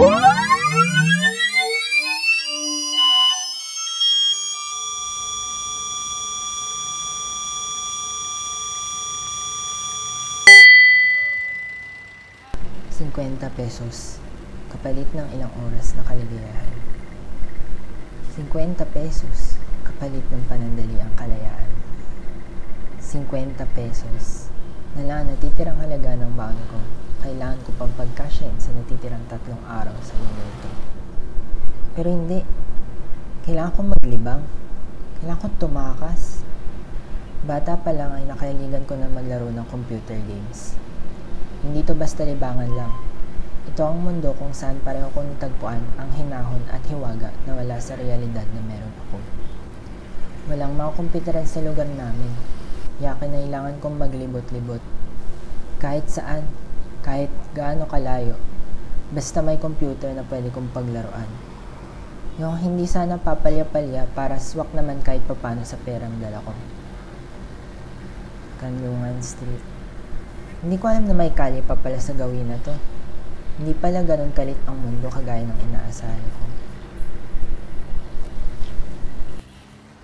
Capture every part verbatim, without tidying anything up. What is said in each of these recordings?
fifty pesos kapalit ng ilang oras na kaligayahan. Fifty pesos kapalit ng panandaliang kalayaan. Fifty pesos na lang natitirang halaga ng bangko. Kailangan ko pang pagkasyahin sa natitirang tatlong araw sa linggo ito. Pero hindi. Kailangan kong maglibang. Kailangan kong tumakas. Bata pa lang ay nakahiligan ko na maglaro ng computer games. Hindi to basta libangan lang. Ito ang mundo kung saan pareho kong tagpuan ang hinahon at hiwaga na wala sa realidad na meron ako. Walang mga kumpitaryan sa lugar namin. Kaya kailangan kong maglibot-libot. Kahit saan, kahit gaano kalayo, basta may computer na pwede kong paglaruan. Yung hindi sana papalya-palya para swak naman kahit papano sa perang dala ko. Kanlungan Street. Hindi ko alam na may kalye pa pala sa gawin na to. Hindi pala ganun kalit ang mundo kagaya ng inaasahan ko.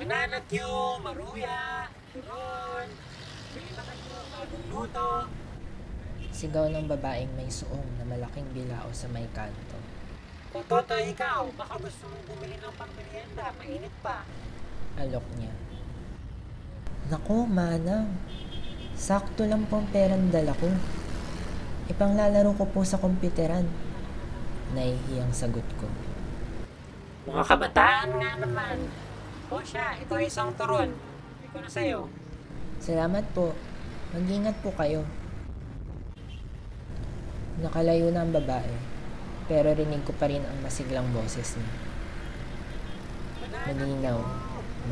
Banana queue, maruya, turon, bilibakan ko, bagong luto. Sigaw ng babaeng may suong na malaking bilao sa may kanto. Kung toto ikaw, baka gusto mong bumili ng pangmerienda, mainit pa. Alok niya. Naku, manang. Sakto lang pong perang dala ko. Ipanglalaro ko po sa kompiteran. Naihiyang sagot ko. Mga kabataan nga naman. O siya, ito ay isang turon. Hindi ko na sa'yo. Salamat po. Mag-ingat po kayo. Nakalayo na ang babae, pero rinig ko pa rin ang masiglang boses niya. Malinaw,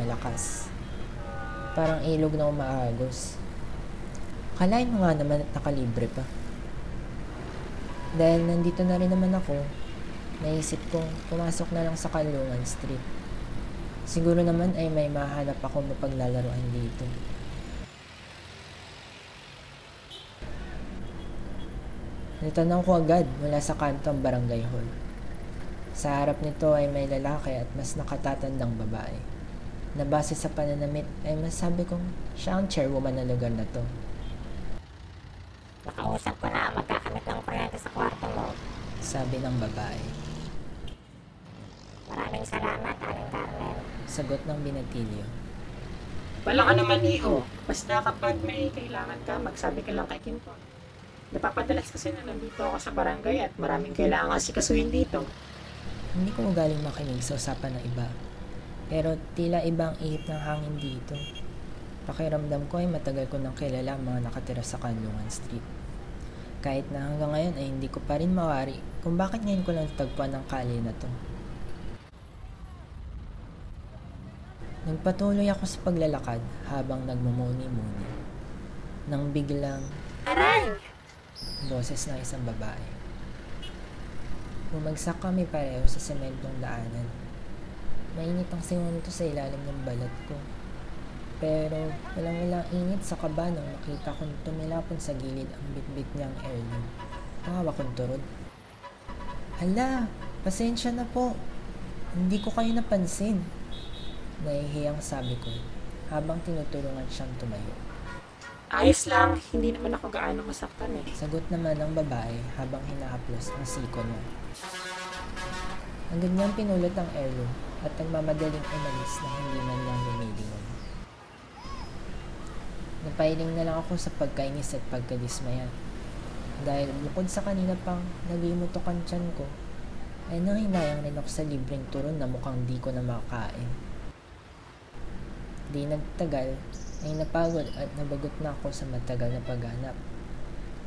malakas. Parang ilog na umaagos. Akalain mo nga naman at nakalibre pa. Dahil nandito na rin naman ako, naisip kong pumasok na lang sa Kanlungan Street. Siguro naman ay may mahanap akong mapaglalaroan dito. Natanaw ko agad mula sa kanto ang barangay hall. Sa harap nito ay may lalaki at mas nakatatandang babae. Na base sa pananamit ay masabi kong siya ang chairwoman ng lugar na to. Nakausap ko na, magkakamit ng kuryente sa kwarto mo. Sabi ng babae. Maraming salamat, Aling Carmen. Sagot ng binatilyo. Wala ka naman, iho. Basta kapag may kailangan ka, magsabi ka lang kay Kinto. Napapadalas kasi na nandito ako sa barangay at maraming kailangan sikasuhin dito. Hindi ko magaling makinig sa usapan ng iba. Pero tila iba ang ihip ng hangin dito. Pakiramdam ko ay matagal ko nang kilala mga nakatira sa Kanlungan Street. Kahit na hanggang ngayon ay hindi ko pa rin mawari kung bakit ngayon ko lang tagpuan ang kalye na to. Nagpatuloy ako sa paglalakad habang nagmumuni-muni. Nang biglang... Aray! Boses ng isang babae. Bumagsak kami pareho sa sementong daanan. Mainit ang singon nito sa ilalim ng balat ko. Pero walang-walang init sa kaba nang makita kong tumilapon sa gilid ang bitbit niyang heirloom. Tawa kong turod. Hala, pasensya na po. Hindi ko kayo napansin. Nahihiyang sabi ko habang tinutulungan siyang tumayo. Ayos lang, hindi naman ako gaano masaktan eh. Sagot naman ng babae habang hinahaplos ang siko niya. Ang ganyang pinulot ang airlo at nagmamadaling umalis na hindi man lang lumilingon. Napailing na lang ako sa pagkainis at pagkadismaya. Dahil bukod sa kanina pang nagimutok ang tiyan ko, ay nanghinayang rin ako sa libreng turon na mukhang di ko na makakain. Di nagtagal, ay napagod at nabagot na ako sa matagal na paghanap.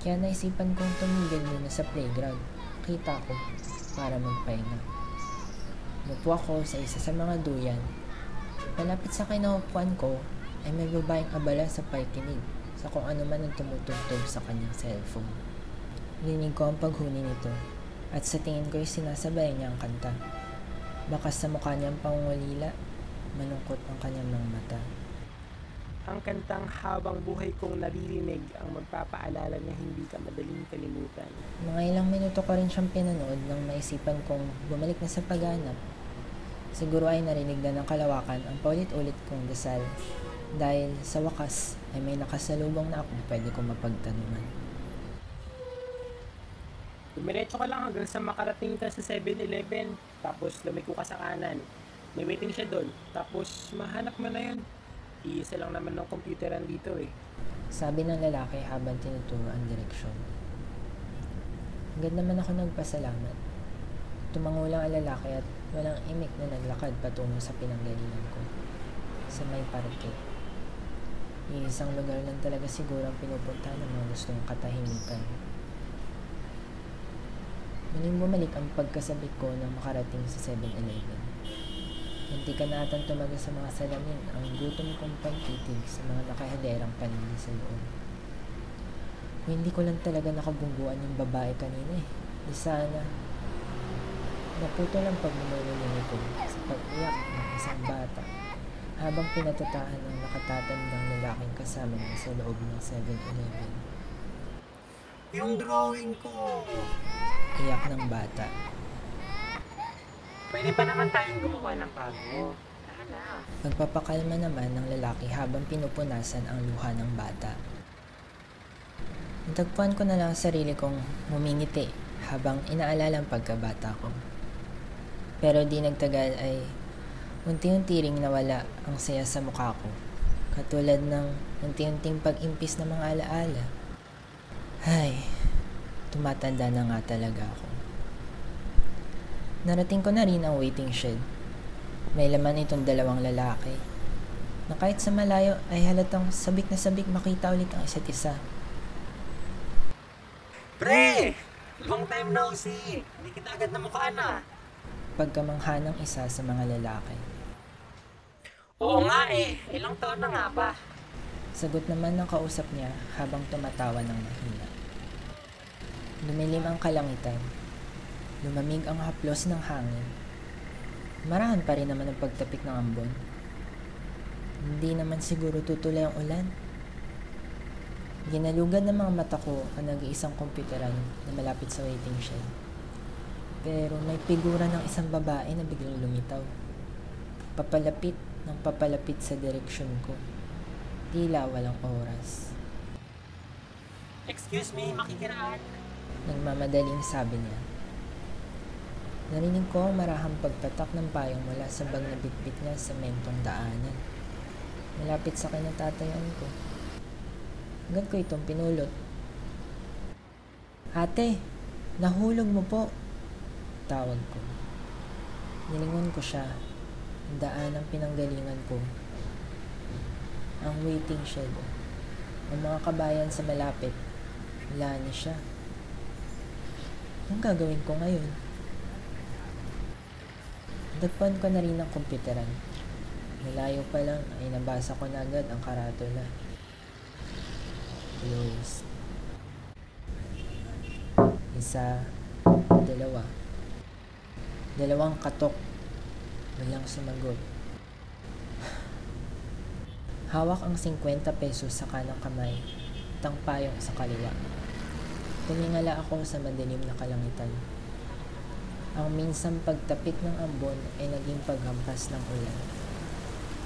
Kaya naisipan kong tumigil muna sa playground. Kita ko para magpahinga. Umupo ako sa isa sa mga duyan. Malapit sa kinaupuan ko ay may babaeng abala sa pakikinig sa kung ano man ang tumutugtog sa kanyang cellphone. Rinig ko ang paghuni nito at sa tingin ko'y sinasabay niya ang kanta. Bakas sa mukha niyang pangungulila, malungkot ang kanyang mga mata. Ang kantang Habang Buhay Kong Naririnig ang magpapaalala na hindi ka madaling kalimutan. Mga ilang minuto ko rin siyang pinanood nang naisipan kong bumalik na sa paghanap. Siguro ay narinig na ng kalawakan ang paulit-ulit kong dasal. Dahil sa wakas ay may nakasalubong na ako na pwede kong mapagtanungan. Dumiretso ka lang hanggang sa makarating ka sa seven eleven, tapos lumiko ka sa kanan. May waiting siya doon, tapos mahanap mo na yun. Iisa lang naman ng computeran dito eh. Sabi ng lalaki habang tinuturo ang direksyon. Agad naman ako nagpasalamat. Tumango lang ang lalaki at walang imik na naglakad patungo sa pinanggalingan ko. Sa may parke. Iisang lugar lang talaga siguro ang pinupunta ng mga gustong katahimikan. Muling bumalik ang pagkasabik ko nang makarating sa seven eleven. Hindi ka na atang tumaga sa mga salamin ang gutom kong pagtitig sa mga nakahaderang paningin sa loob. Hindi ko lang talaga nakabungguan yung babae kanina eh. Di sana. Naputo lang pagmumulungan ko sa pag-iyak ng isang bata habang pinatatahan ng nakatatandang lalaking kasama niya sa loob ng seven eleven. Yung drawing ko! Iyak ng bata. Pwede pa naman tayong gumawa ng bago. Pagpapakalma naman ng lalaki habang pinupunasan ang luha ng bata. Natagpuan ko na lang ang sarili kong mumingiti habang inaalala ang pagkabata ko. Pero di nagtagal ay unti-unti ring nawala ang saya sa mukha ko. Katulad ng unti-unting pag-impis ng mga alaala. Ay, tumatanda na nga talaga ako. Narating ko na rin ang waiting shed. May laman itong dalawang lalaki na kahit sa malayo ay halatang sabik na sabik makita ulit ang isa't isa. Pre! Long time no see! Hindi kita agad na mukhaan na! Pagkamangha ng isa sa mga lalaki. Oo nga eh! Ilang taon na nga ba? Sagot naman ng kausap niya habang tumatawa ng mahina. Lumilim ang kalangitan. Lumamig ang haplos ng hangin. Marahan pa rin naman ang pagtapik ng ambon. Hindi naman siguro tutuloy ang ulan. Ginalugad ng mga mata ko ang nag-iisang komputeran na malapit sa waiting shed. Pero may figura ng isang babae na biglang lumitaw. Papalapit ng papalapit sa direksyon ko. Tila walang oras. Excuse me, makikiraan. Nagmamadaling sabi niya. Narinig ko ang marahang pagtatak ng payong mula sa bag na bitbit niya sa mentong daanan. Malapit sa kinatatayan ko. Agad ko itong pinulot. Ate, nahulog mo po. Tawag ko. Nilingon ko siya. Ang daan ang pinanggalingan ko. Ang waiting shed. Ang mga kabayan sa malapit. Wala na siya. Anong gagawin ko ngayon? Dagpan ko na rin ang komputeran. Malayo pa lang ay nabasa ko na agad ang karatula. Close. Isa, dalawa. Dalawang katok. Walang sumagot. Hawak ang fifty pesos sa kanang kamay at ang payong sa kaliwa. Tumingala ako sa madilim na kalangitan. Ang minsang pagtapik ng ambon ay naging paghampas ng ulan.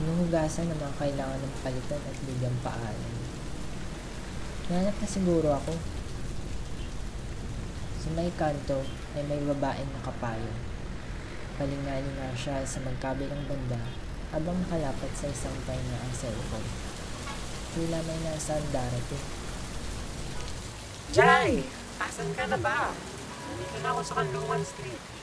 Hinuhugasan ng mga kailangan ng palitan at bigyang paalam. Nanap na siguro ako. Sa may kanto ay may babaeng nakapayo. Palingani nga siya sa magkabilang banda habang nakalapat sa isang tayo na ang cellphone. Tila may nasaan darating. Jai! Asan ka na ba? Dito na ako sa Kanluan Street.